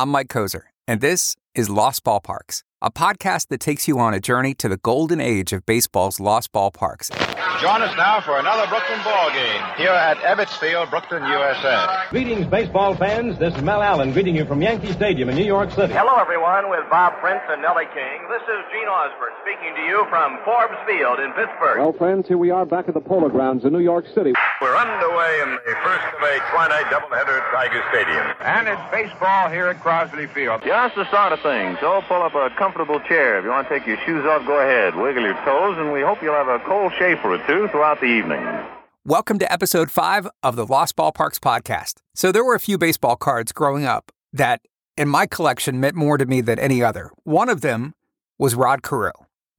I'm Mike Kozer, and this is Lost Ballparks, a podcast that takes you on a journey to the golden age of baseball's Lost Ballparks. Join us now for another Brooklyn ball game here at Ebbets Field, Brooklyn, USA. Greetings, baseball fans. This is Mel Allen greeting you from Yankee Stadium in New York City. Hello, everyone, with Bob Prince and Nellie King. This is Gene Osbert speaking to you from Forbes Field in Pittsburgh. Well, friends, here we are back at the Polo Grounds in New York City. We're underway in the first of a twilight doubleheader at Tiger Stadium. And it's baseball here at Crosley Field. Just the start of things. So pull up a comfortable chair. If you want to take your shoes off, go ahead. Wiggle your toes, and we hope you'll have a cold shave for it throughout the evening. Welcome to episode 5 of the Lost Ballparks Podcast. So there were a few baseball cards growing up that, in my collection, meant more to me than any other. One of them was Rod Carew.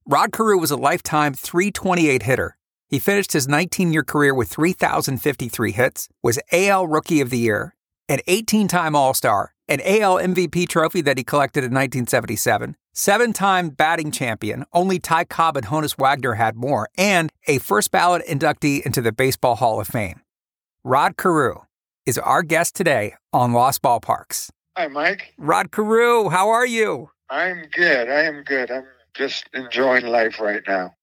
Rod Carew was a lifetime .328 hitter. He finished his 19-year career with 3,053 hits, was AL Rookie of the Year, an 18-time All-Star, an AL MVP trophy that he collected in 1977, seven-time batting champion, only Ty Cobb and Honus Wagner had more, and a first-ballot inductee into the Baseball Hall of Fame. Rod Carew is our guest today on Lost Ballparks. Hi, Mike. Rod Carew, how are you? I'm good. I'm just enjoying life right now.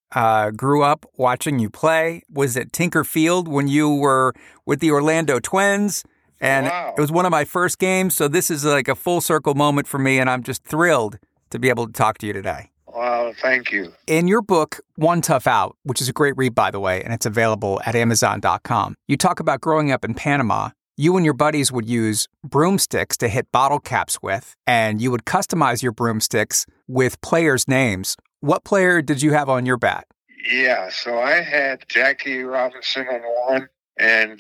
Grew up watching you play. Was at Tinker Field when you were with the Orlando Twins. And wow. It was one of my first games, so this is like a full circle moment for me, and I'm just thrilled to be able to talk to you today. Wow, thank you. In your book, One Tough Out, which is a great read, by the way, and it's available at Amazon.com, you talk about growing up in Panama. You and your buddies would use broomsticks to hit bottle caps with, and you would customize your broomsticks with players' names. What player did you have on your bat? Yeah, so I had Jackie Robinson on one, and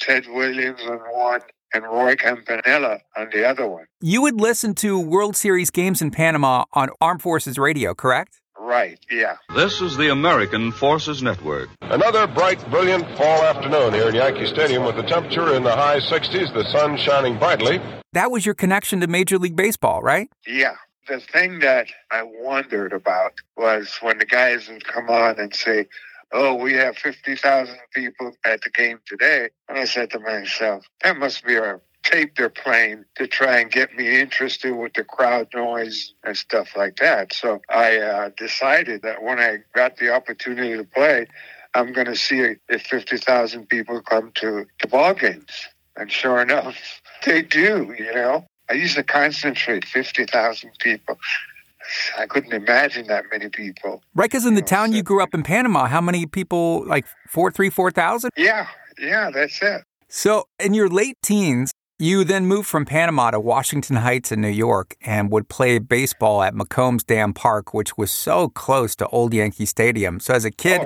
Ted Williams on one, and Roy Campanella on the other one. You would listen to World Series games in Panama on Armed Forces Radio, correct? Right, yeah. This is the American Forces Network. Another bright, brilliant fall afternoon here in Yankee Stadium with the temperature in the high 60s, the sun shining brightly. That was your connection to Major League Baseball, right? Yeah. The thing that I wondered about was when the guys would come on and say, "Oh, we have 50,000 people at the game today." And I said to myself, that must be a tape they're playing to try and get me interested with the crowd noise and stuff like that. So I decided that when I got the opportunity to play, I'm going to see if 50,000 people come to the ball games. And sure enough, they do, you know. I used to concentrate 50,000 people. I couldn't imagine that many people. Right, because in the town you grew up in Panama, how many people, like 4,000? Yeah, that's it. So in your late teens, you then moved from Panama to Washington Heights in New York and would play baseball at McCombs Dam Park, which was so close to Old Yankee Stadium. So as a kid,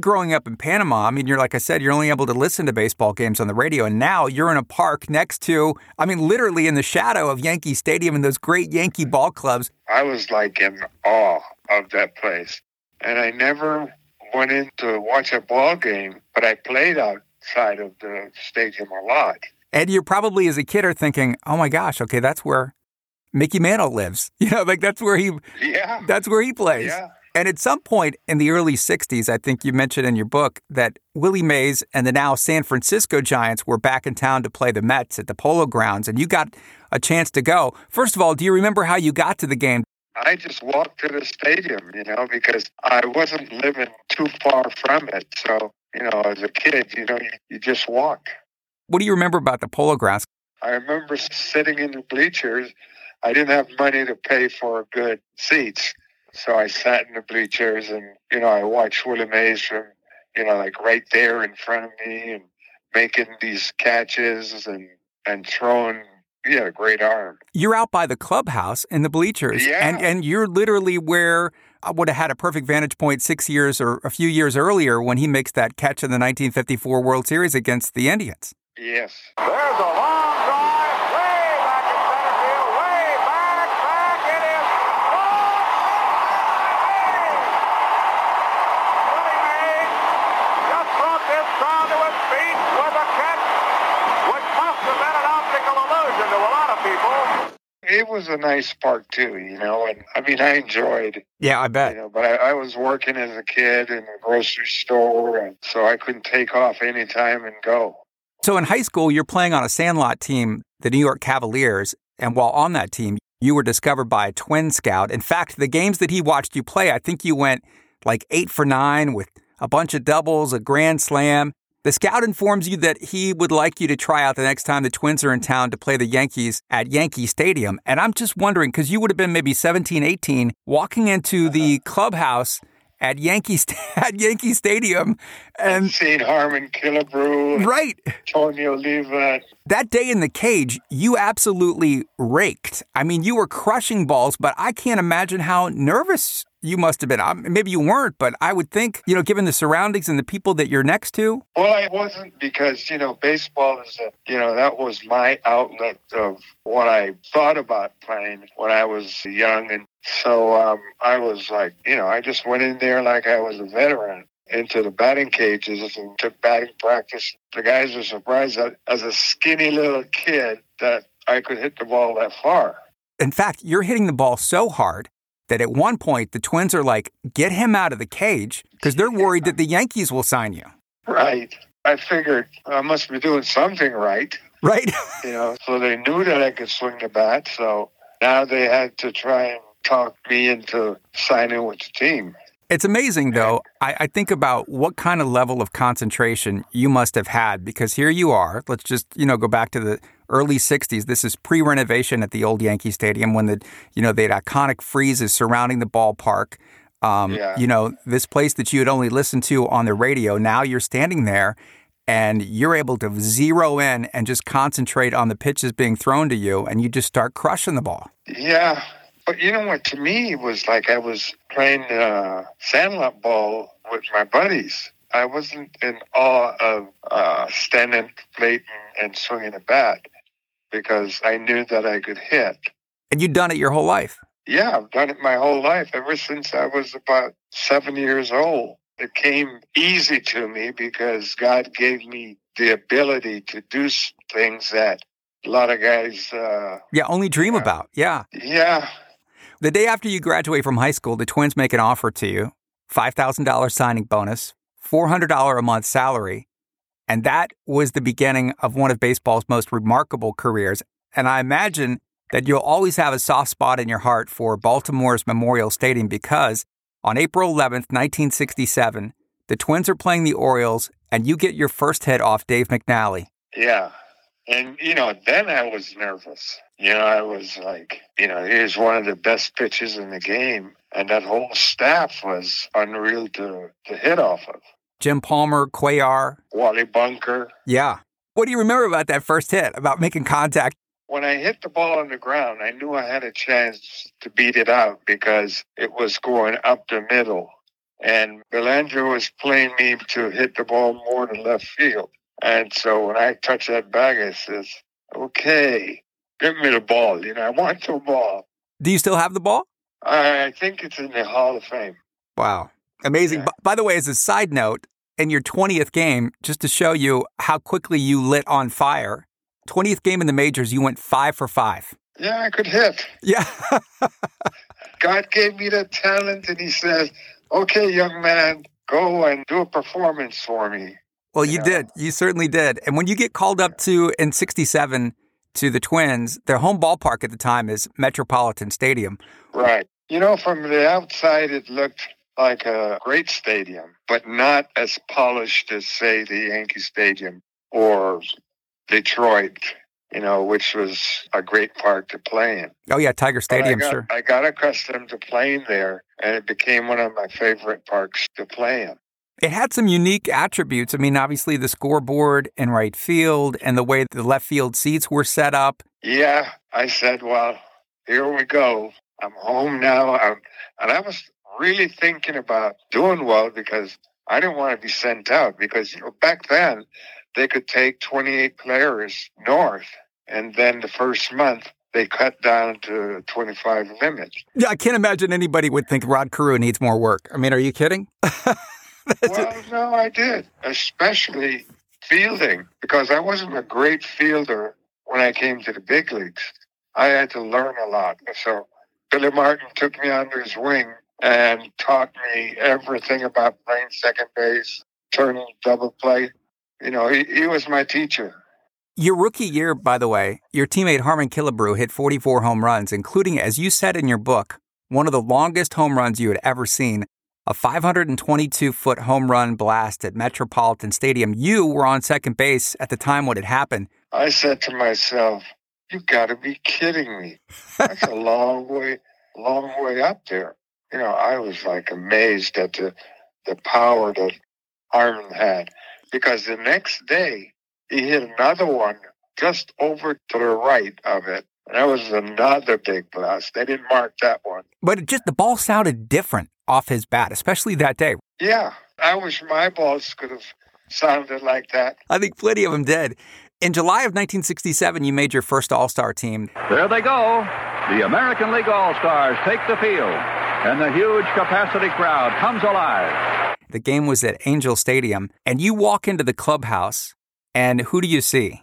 growing up in Panama, I mean, you're like I said, you're only able to listen to baseball games on the radio. And now you're in a park next to, I mean, literally in the shadow of Yankee Stadium and those great Yankee ball clubs. I was like in awe of that place. And I never went in to watch a ball game, but I played outside of the stadium a lot. And you probably as a kid are thinking, oh my gosh, okay, that's where Mickey Mantle lives. You know, like that's where he plays. Yeah. And at some point in the early 60s, I think you mentioned in your book that Willie Mays and the now San Francisco Giants were back in town to play the Mets at the Polo Grounds, and you got a chance to go. First of all, do you remember how you got to the game? I just walked to the stadium, you know, because I wasn't living too far from it. So, you know, as a kid, you know, you just walk. What do you remember about the Polo Grounds? I remember sitting in the bleachers. I didn't have money to pay for good seats, so I sat in the bleachers, and, you know, I watched Willie Mays from, you know, like right there in front of me and making these catches and throwing. He had a great arm. You're out by the clubhouse in the bleachers, and you're literally where I would have had a perfect vantage point 6 years or a few years earlier when he makes that catch in the 1954 World Series against the Indians. Yes. There's a long drive way back in center field, way back, it is. Oh, Willie Mays just brought this crowd to its feet with a catch, which must have been an optical illusion to a lot of people. It was a nice park, too, you know, and I mean, I enjoyed. Yeah, I bet. You know, but I was working as a kid in the grocery store, and so I couldn't take off any time and go. So in high school, you're playing on a sandlot team, the New York Cavaliers, And while on that team, you were discovered by a twin scout. In fact, the games that he watched you play, I think you went like 8 for 9 with a bunch of doubles, a grand slam. The scout informs you that he would like you to try out the next time the Twins are in town to play the Yankees at Yankee Stadium. And I'm just wondering, because you would have been maybe 17, 18, walking into the clubhouse at Yankee Stadium. And seeing Harmon Killebrew. Right. Tony Oliva. That day in the cage, you absolutely raked. I mean, you were crushing balls, but I can't imagine how nervous you must have been. Maybe you weren't, but I would think, you know, given the surroundings and the people that you're next to. Well, I wasn't because, you know, baseball is, that was my outlet of what I thought about playing when I was young. And so I was like, I just went in there like I was a veteran into the batting cages and took batting practice. The guys were surprised that as a skinny little kid that I could hit the ball that far. In fact, you're hitting the ball so hard that at one point, the Twins are like, get him out of the cage, because they're worried that the Yankees will sign you. Right. I figured I must be doing something right. Right. So they knew that I could swing the bat, so now they had to try and talk me into signing with the team. It's amazing, though. I think about what kind of level of concentration you must have had, because here you are. Let's just, go back to the early 60s. This is pre-renovation at the old Yankee Stadium when they had iconic freezes surrounding the ballpark. This place that you had only listened to on the radio. Now you're standing there and you're able to zero in and just concentrate on the pitches being thrown to you, and you just start crushing the ball. Yeah. But you know what, to me, it was like I was playing sandlot ball with my buddies. I wasn't in awe of standing, plating, and swinging a bat because I knew that I could hit. And you'd done it your whole life? Yeah, I've done it my whole life, ever since I was about 7 years old. It came easy to me because God gave me the ability to do things that a lot of guys... only dream about, yeah. Yeah. The day after you graduate from high school, the Twins make an offer to you, $5,000 signing bonus, $400 a month salary, and that was the beginning of one of baseball's most remarkable careers. And I imagine that you'll always have a soft spot in your heart for Baltimore's Memorial Stadium because on April 11th, 1967, the Twins are playing the Orioles, and you get your first hit off Dave McNally. Yeah. And, then I was nervous. I was like, here's one of the best pitches in the game. And that whole staff was unreal to hit off of. Jim Palmer, Cuellar. Wally Bunker. Yeah. What do you remember about that first hit, about making contact? When I hit the ball on the ground, I knew I had a chance to beat it out because it was going up the middle. And Belanger was playing me to hit the ball more to left field. And so when I touch that bag, I says, okay, give me the ball. I want the ball. Do you still have the ball? I think it's in the Hall of Fame. Wow. Amazing. Yeah. By the way, as a side note, in your 20th game, just to show you how quickly you lit on fire, 20th game in the majors, you went 5 for 5. Yeah, I could hit. Yeah. God gave me the talent, and he says, okay, young man, go and do a performance for me. Well, you did. You certainly did. And when you get called up to, in 67, to the Twins, their home ballpark at the time is Metropolitan Stadium. Right. From the outside, it looked like a great stadium, but not as polished as, say, the Yankee Stadium or Detroit, which was a great park to play in. Oh, yeah, Tiger Stadium, sure. I got accustomed to playing there, and it became one of my favorite parks to play in. It had some unique attributes. I mean, obviously the scoreboard in right field and the way the left field seats were set up. Yeah, I said, well, here we go. I'm home now. And I was really thinking about doing well because I didn't want to be sent out because, back then they could take 28 players north. And then the first month they cut down to 25 limit. Yeah, I can't imagine anybody would think Rod Carew needs more work. I mean, are you kidding? Well, no, I did, especially fielding, because I wasn't a great fielder when I came to the big leagues. I had to learn a lot. So Billy Martin took me under his wing and taught me everything about playing second base, turning double play. He was my teacher. Your rookie year, by the way, your teammate Harmon Killebrew hit 44 home runs, including, as you said in your book, one of the longest home runs you had ever seen, a 522-foot home run blast at Metropolitan Stadium. You were on second base at the time when it happened. I said to myself, you got to be kidding me. That's a long way up there. You know, I was like amazed at the power that Harmon had, because the next day he hit another one just over to the right of it. And that was another big blast. They didn't mark that one. But it just, the ball sounded different off his bat, especially that day. Yeah. I wish my balls could have sounded like that. I think plenty of them did. In July of 1967, you made your first All-Star team. There they go. The American League All-Stars take the field. And the huge capacity crowd comes alive. The game was at Angel Stadium. And you walk into the clubhouse, and who do you see?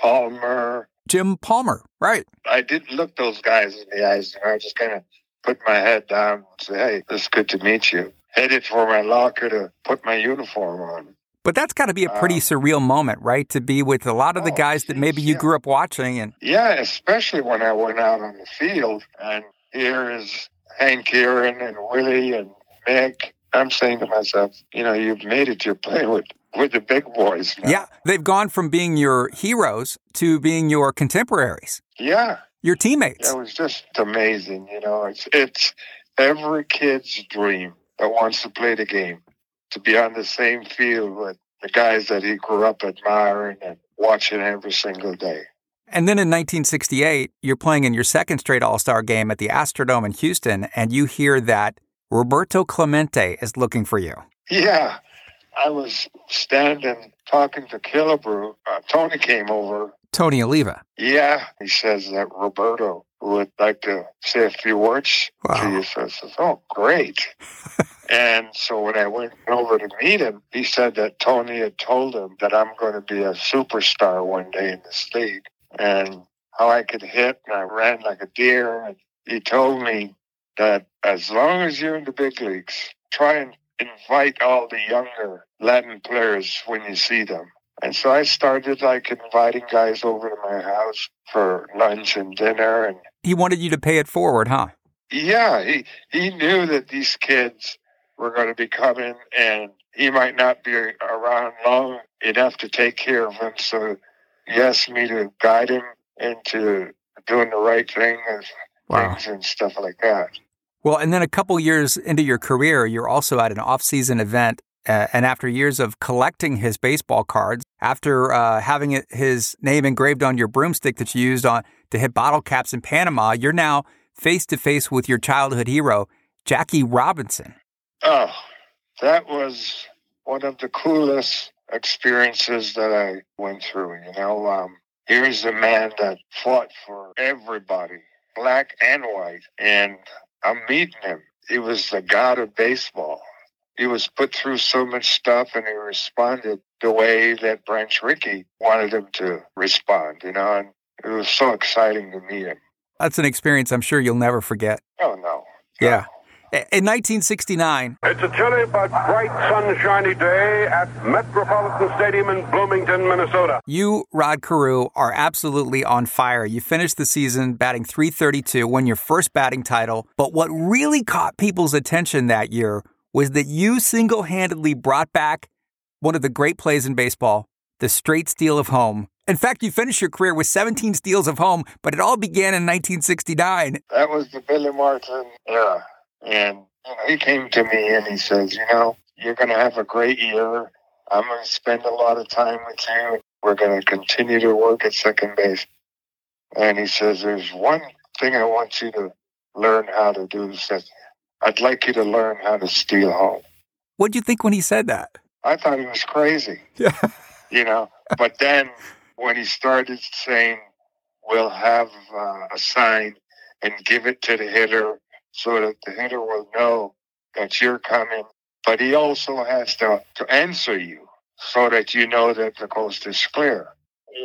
Palmer. Jim Palmer, right. I didn't look those guys in the eyes. And I just kind of put my head down and say, hey, it's good to meet you. Headed for my locker to put my uniform on. But that's got to be a pretty surreal moment, right? To be with a lot of the guys that maybe you grew up watching. And yeah, especially when I went out on the field. And here is Hank Aaron and Willie and Mick. I'm saying to myself, you know, you've made it. You're playing with the big boys now. Yeah, they've gone from being your heroes to being your contemporaries. Yeah. Your teammates. Yeah, it was just amazing, you know. It's every kid's dream that wants to play the game, to be on the same field with the guys that he grew up admiring and watching every single day. And then in 1968, you're playing in your second straight All-Star game at the Astrodome in Houston, and you hear that Roberto Clemente is looking for you. Yeah. I was standing talking to Killebrew. Tony came over. Tony Oliva. Yeah. He says that Roberto would like to say a few words to you. So I says, oh, great. And so when I went over to meet him, he said that Tony had told him that I'm going to be a superstar one day in this league, and how I could hit, and I ran like a deer. And he told me that as long as you're in the big leagues, try and invite all the younger Latin players when you see them. And so I started like inviting guys over to my house for lunch and dinner. And he wanted you to pay it forward, huh? Yeah, he knew that these kids were going to be coming, and he might not be around long enough to take care of them. So he asked me to guide him into doing the right thing and things and stuff like that. Well, and then a couple years into your career, you're also at an off-season event. And after years of collecting his baseball cards, after having his name engraved on your broomstick that you used to hit bottle caps in Panama, you're now face-to-face with your childhood hero, Jackie Robinson. Oh, that was one of the coolest experiences that I went through. You know, here's a man that fought for everybody, black and white, and I'm meeting him. He was the god of baseball. He was put through so much stuff, and he responded the way that Branch Rickey wanted him to respond, you know, and it was so exciting to meet him. That's an experience I'm sure you'll never forget. Oh, no. Yeah. In 1969. It's a chilly but bright, sunshiny day at Metropolitan Stadium in Bloomington, Minnesota. You, Rod Carew, are absolutely on fire. You finished the season batting .332, won your first batting title. But what really caught people's attention that year was that you single-handedly brought back one of the great plays in baseball, the straight steal of home. In fact, you finished your career with 17 steals of home, but it all began in 1969. That was the Billy Martin era. And you know, he came to me and he says, you know, you're going to have a great year. I'm going to spend a lot of time with you. We're going to continue to work at second base. And he says, there's one thing I want you to learn how to do. He says, I'd like you to learn how to steal home. What did you think when he said that? I thought he was crazy. Yeah. You know, but then when he started saying, we'll have a sign and give it to the hitter, so that the hitter will know that you're coming. But he also has to answer you so that you know that the coast is clear.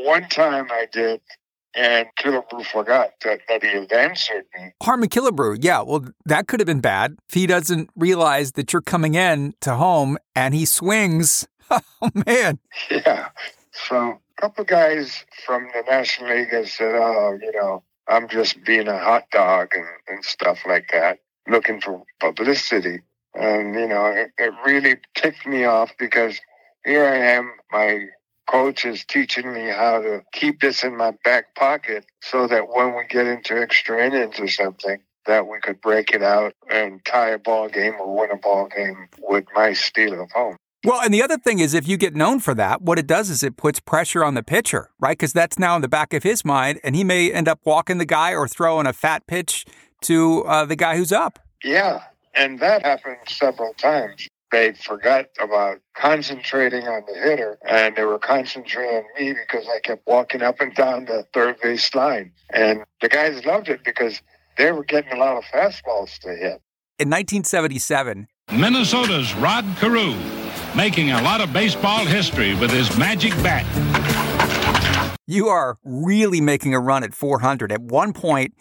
One time I did, and Killebrew forgot that he had answered me. Harmon Killebrew, yeah, well, that could have been bad. If he doesn't realize that you're coming in to home and he swings, oh, man. Yeah, so couple guys from the National League have said, oh, you know, I'm just being a hot dog and stuff like that, looking for publicity. And, you know, it really ticked me off because here I am, my coach is teaching me how to keep this in my back pocket so that when we get into extra innings or something, that we could break it out and tie a ball game or win a ball game with my steal of home. Well, and the other thing is if you get known for that, what it does is it puts pressure on the pitcher, right? Because that's now in the back of his mind, and he may end up walking the guy or throwing a fat pitch to the guy who's up. Yeah, and that happened several times. They forgot about concentrating on the hitter, and they were concentrating on me because I kept walking up and down the third base line. And the guys loved it because they were getting a lot of fastballs to hit. In 1977, Minnesota's Rod Carew making a lot of baseball history with his magic bat. You are really making a run at 400. At one point,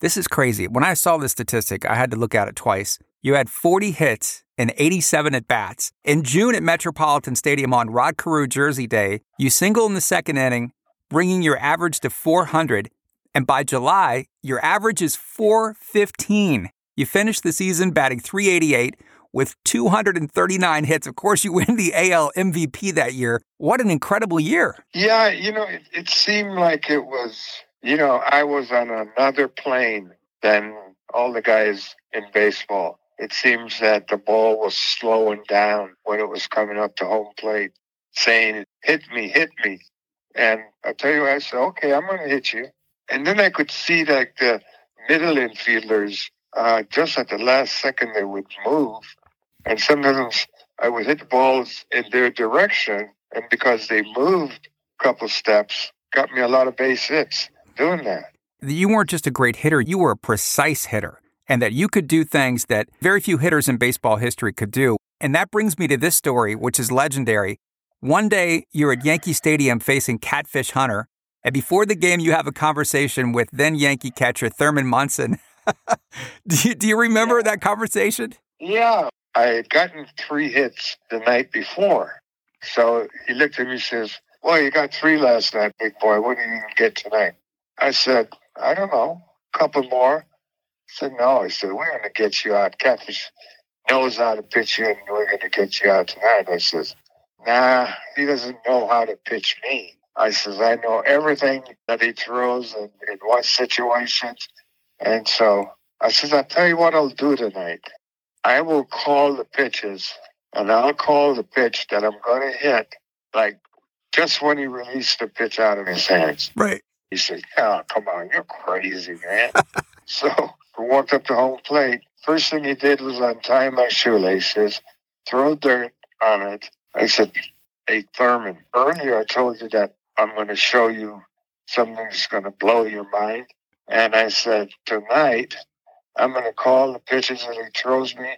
this is crazy. When I saw this statistic, I had to look at it twice. You had 40 hits and 87 at-bats. In June at Metropolitan Stadium on Rod Carew Jersey Day, you single in the second inning, bringing your average to 400. And by July, your average is 415. You finished the season batting 388 with 239 hits. Of course, you win the AL MVP that year. What an incredible year. Yeah, you know, it seemed like it was, you know, I was on another plane than all the guys in baseball. It seems that the ball was slowing down when it was coming up to home plate, saying, hit me, hit me. And I tell you, I said, okay, I'm going to hit you. And then I could see like the middle infielders, just at the last second they would move. And sometimes I would hit balls in their direction, and because they moved a couple steps, got me a lot of base hits doing that. You weren't just a great hitter, you were a precise hitter, and that you could do things that very few hitters in baseball history could do. And that brings me to this story, which is legendary. One day, you're at Yankee Stadium facing Catfish Hunter, and before the game, you have a conversation with then-Yankee catcher Thurman Munson. Do you remember that conversation? Yeah. I had gotten 3 hits the night before. So he looked at me and says, well, you got 3 last night, big boy. What do you get tonight? I said, I don't know, a couple more. He said, no. He said, we're going to get you out. Catfish knows how to pitch you, and we're going to get you out tonight. I says, nah, he doesn't know how to pitch me. I says, I know everything that he throws and in what situations. And so I says, I'll tell you what I'll do tonight. I will call the pitches, and I'll call the pitch that I'm going to hit, like just when he released the pitch out of his hands. Right. He said, oh, come on, you're crazy, man. So we walked up to home plate. First thing he did was untie my shoelaces, throw dirt on it. I said, hey, Thurman, earlier I told you that I'm going to show you something that's going to blow your mind. And I said, tonight, I'm going to call the pitches that he throws me,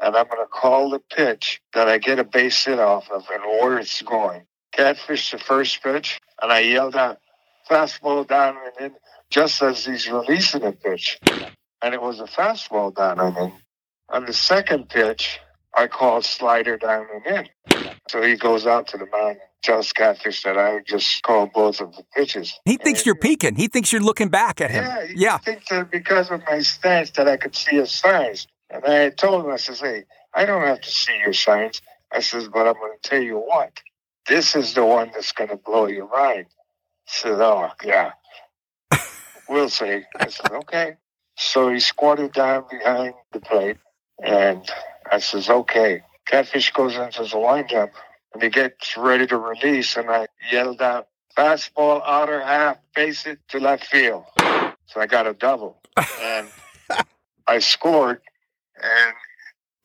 and I'm going to call the pitch that I get a base hit off of and where it's going. Catfish the first pitch, and I yelled out, fastball down and in, just as he's releasing the pitch. And it was a fastball down and in. On the second pitch, I called slider down and in. So he goes out to the mound. Tells Catfish that I would just call both of the pitches. He thinks you're peeking. He thinks you're looking back at him. Yeah. He thinks that because of my stance that I could see his signs. And I told him, I says, hey, I don't have to see your signs. I says, but I'm going to tell you what. This is the one that's going to blow your mind. He said, oh, yeah. We'll see. I said, okay. So he squatted down behind the plate. And I says, okay. Catfish goes into the windup. And he gets ready to release, and I yelled out, fastball, outer half, base it to left field. So I got a double. And I scored, and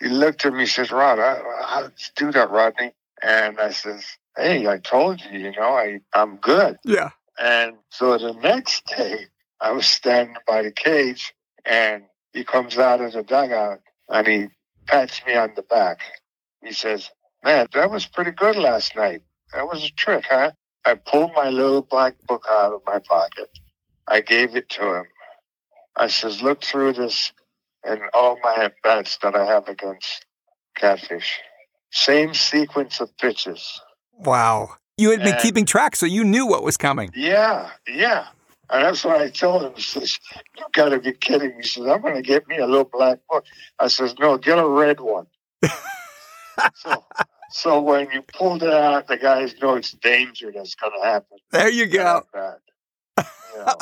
he looked at me and says, Rod, how did you do that, Rodney? And I says, hey, I told you, you know, I'm good. Yeah. And so the next day, I was standing by the cage, and he comes out of the dugout, and he pats me on the back. He says, man, that was pretty good last night. That was a trick, huh? I pulled my little black book out of my pocket. I gave it to him. I says, look through this and all my at-bats that I have against Catfish. Same sequence of pitches. Wow. You had been keeping track, so you knew what was coming. Yeah, yeah. And that's why I told him, I says, you've got to be kidding me. He says, I'm going to get me a little black book. I says, no, get a red one. So when you pulled it out, the guys know it's danger that's going to happen. There you go. You know.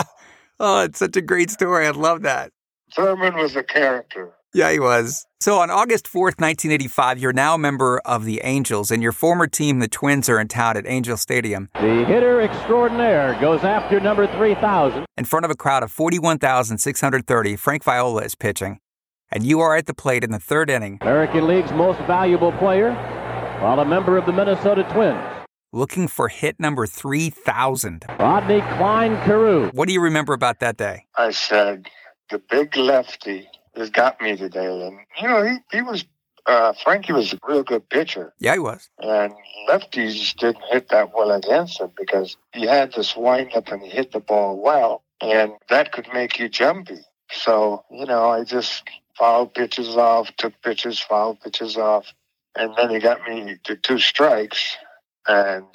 Oh, it's such a great story. I love that. Thurman was a character. Yeah, he was. So on August 4th, 1985, you're now a member of the Angels, and your former team, the Twins, are in town at Angel Stadium. The hitter extraordinaire goes after number 3,000. In front of a crowd of 41,630, Frank Viola is pitching, and you are at the plate in the third inning. American League's most valuable player, while a member of the Minnesota Twins. Looking for hit number 3,000. Rodney Klein Carew. What do you remember about that day? I said, the big lefty has got me today. And, you know, he was, Frankie was a real good pitcher. Yeah, he was. And lefties didn't hit that well against him because he had this wind-up and he hit the ball well, and that could make you jumpy. So, you know, I just fouled pitches off, took pitches, fouled pitches off, and then he got me to two strikes, and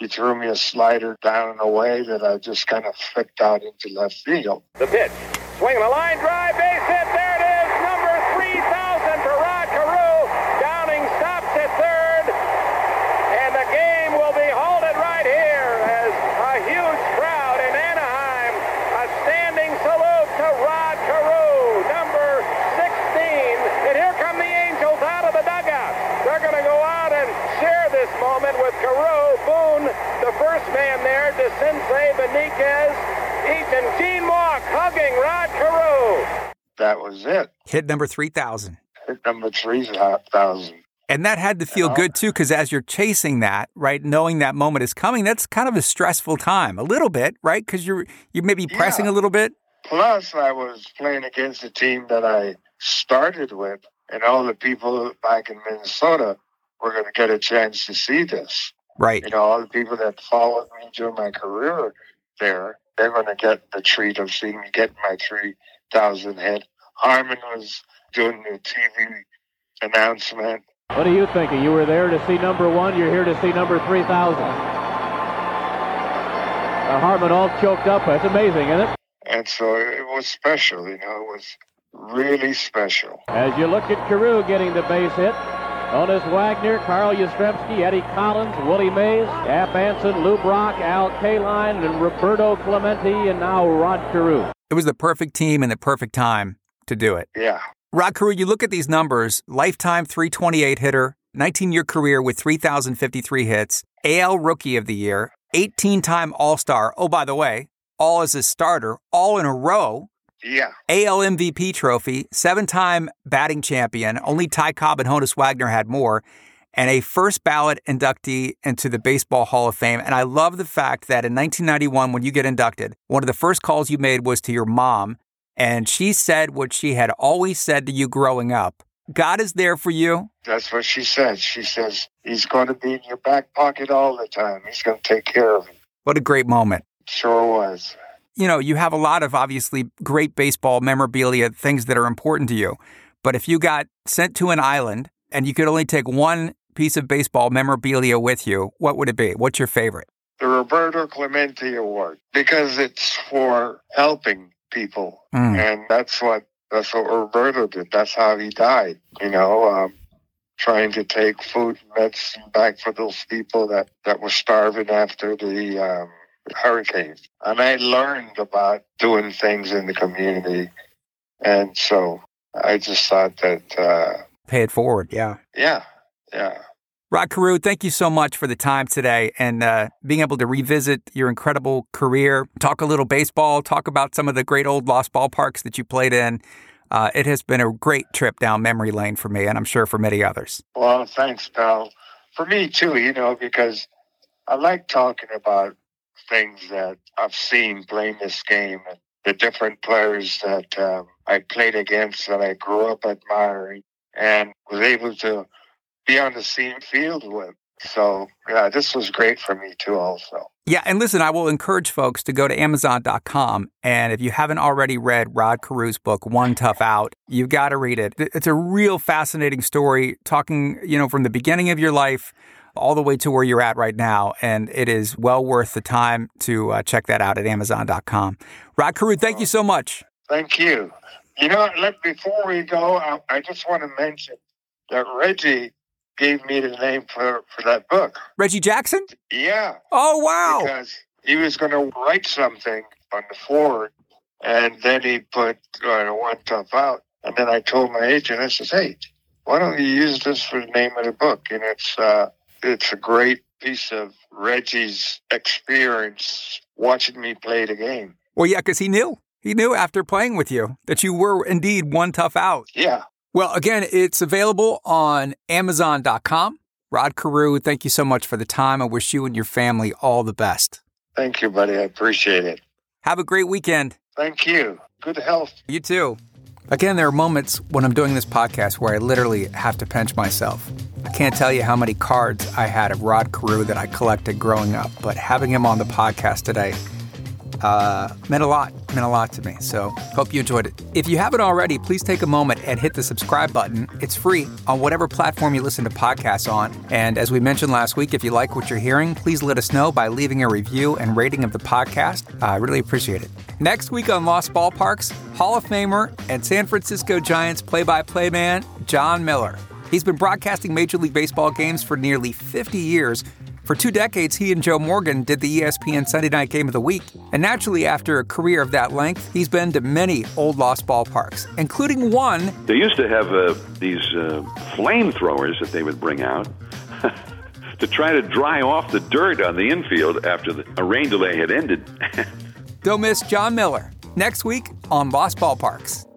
he threw me a slider down and away that I just kind of flicked out into left field. The pitch, swinging a line drive, base hit, there it is, number 3,000 for Rod Carew. Downing stops at third, and the game will be halted right here as a huge crowd in Anaheim, a standing salute to Rod Carew, number 16. And here come the Angels out of the dugout. They're going to go out and share this moment with Carew, Boone, the first man there, DeCince, Benitez, Eaton, Gene Walk, hugging Rod Carew. That was it. Hit number 3,000. Hit number 3,000. And that had to feel good, too, because as you're chasing that, right, knowing that moment is coming, that's kind of a stressful time. A little bit, right? Because you're maybe pressing a little bit. Plus, I was playing against the team that I started with, and all the people back in Minnesota were going to get a chance to see this. Right. You know, all the people that followed me during my career there, they're going to get the treat of seeing me get my 3,000 hit. Harmon was doing the TV announcement. What are you thinking? You were there to see number one. You're here to see number 3,000. Harmon all choked up. That's amazing, isn't it? And so it was special, you know. It was really special. As you look at Carew getting the base hit, Honus Wagner, Carl Yastrzemski, Eddie Collins, Willie Mays, App Anson, Lou Brock, Al Kaline, and Roberto Clemente, and now Rod Carew. It was the perfect team and the perfect time to do it. Yeah. Rod Carew, you look at these numbers, lifetime 328 hitter, 19-year career with 3,053 hits, AL Rookie of the Year, 18-time All-Star. Oh, by the way, all as a starter, all in a row. Yeah. AL MVP trophy, 7-time batting champion. Only Ty Cobb and Honus Wagner had more. And a first ballot inductee into the Baseball Hall of Fame. And I love the fact that in 1991, when you get inducted, one of the first calls you made was to your mom. And she said what she had always said to you growing up. God is there for you. That's what she said. She says, he's going to be in your back pocket all the time. He's going to take care of you. What a great moment. Sure was. You know, you have a lot of obviously great baseball memorabilia, things that are important to you. But if you got sent to an island and you could only take one piece of baseball memorabilia with you, what would it be? What's your favorite? The Roberto Clemente Award, because it's for helping people. And that's what Roberto did. That's how he died, you know, trying to take food and medicine back for those people that were starving after the hurricanes. And I learned about doing things in the community. And so I just thought that... pay it forward, yeah. Yeah, yeah. Rod Carew, thank you so much for the time today and being able to revisit your incredible career, talk a little baseball, talk about some of the great old Lost Ballparks that you played in. It has been a great trip down memory lane for me, and I'm sure for many others. Well, thanks, pal. For me, too, you know, because I like talking about things that I've seen playing this game and the different players that I played against that I grew up admiring and was able to be on the same field with. So, yeah, this was great for me, too, also. Yeah, and listen, I will encourage folks to go to Amazon.com, and if you haven't already read Rod Carew's book, One Tough Out, you've got to read it. It's a real fascinating story, talking, you know, from the beginning of your life, all the way to where you're at right now, and it is well worth the time to check that out at Amazon.com. Rod Carew, thank you so much. Thank you. You know, before we go, I just want to mention that Reggie gave me the name for that book. Reggie Jackson? Yeah. Oh, wow. Because he was going to write something on the forward, and then he put One Tough Out. And then I told my agent, I says, hey, why don't you use this for the name of the book? And it's a great piece of Reggie's experience watching me play the game. Well, yeah, because he knew. He knew after playing with you that you were indeed one tough out. Yeah. Well, again, it's available on Amazon.com. Rod Carew, thank you so much for the time. I wish you and your family all the best. Thank you, buddy. I appreciate it. Have a great weekend. Thank you. Good health. You too. Again, there are moments when I'm doing this podcast where I literally have to pinch myself. I can't tell you how many cards I had of Rod Carew that I collected growing up, but having him on the podcast today meant a lot to me. So hope you enjoyed it. If you haven't already, please take a moment and hit the subscribe button. It's free on whatever platform you listen to podcasts on. And as we mentioned last week, if you like what you're hearing, please let us know by leaving a review and rating of the podcast. I really appreciate it. Next week on Lost Ballparks, Hall of Famer and San Francisco Giants play-by-play man, John Miller. He's been broadcasting Major League Baseball games for nearly 50 years. For 2 decades, he and Joe Morgan did the ESPN Sunday Night Game of the Week. And naturally, after a career of that length, he's been to many old Lost Ballparks, including one. They used to have these flamethrowers that they would bring out to try to dry off the dirt on the infield after a rain delay had ended. Don't miss John Miller next week on Lost Ballparks.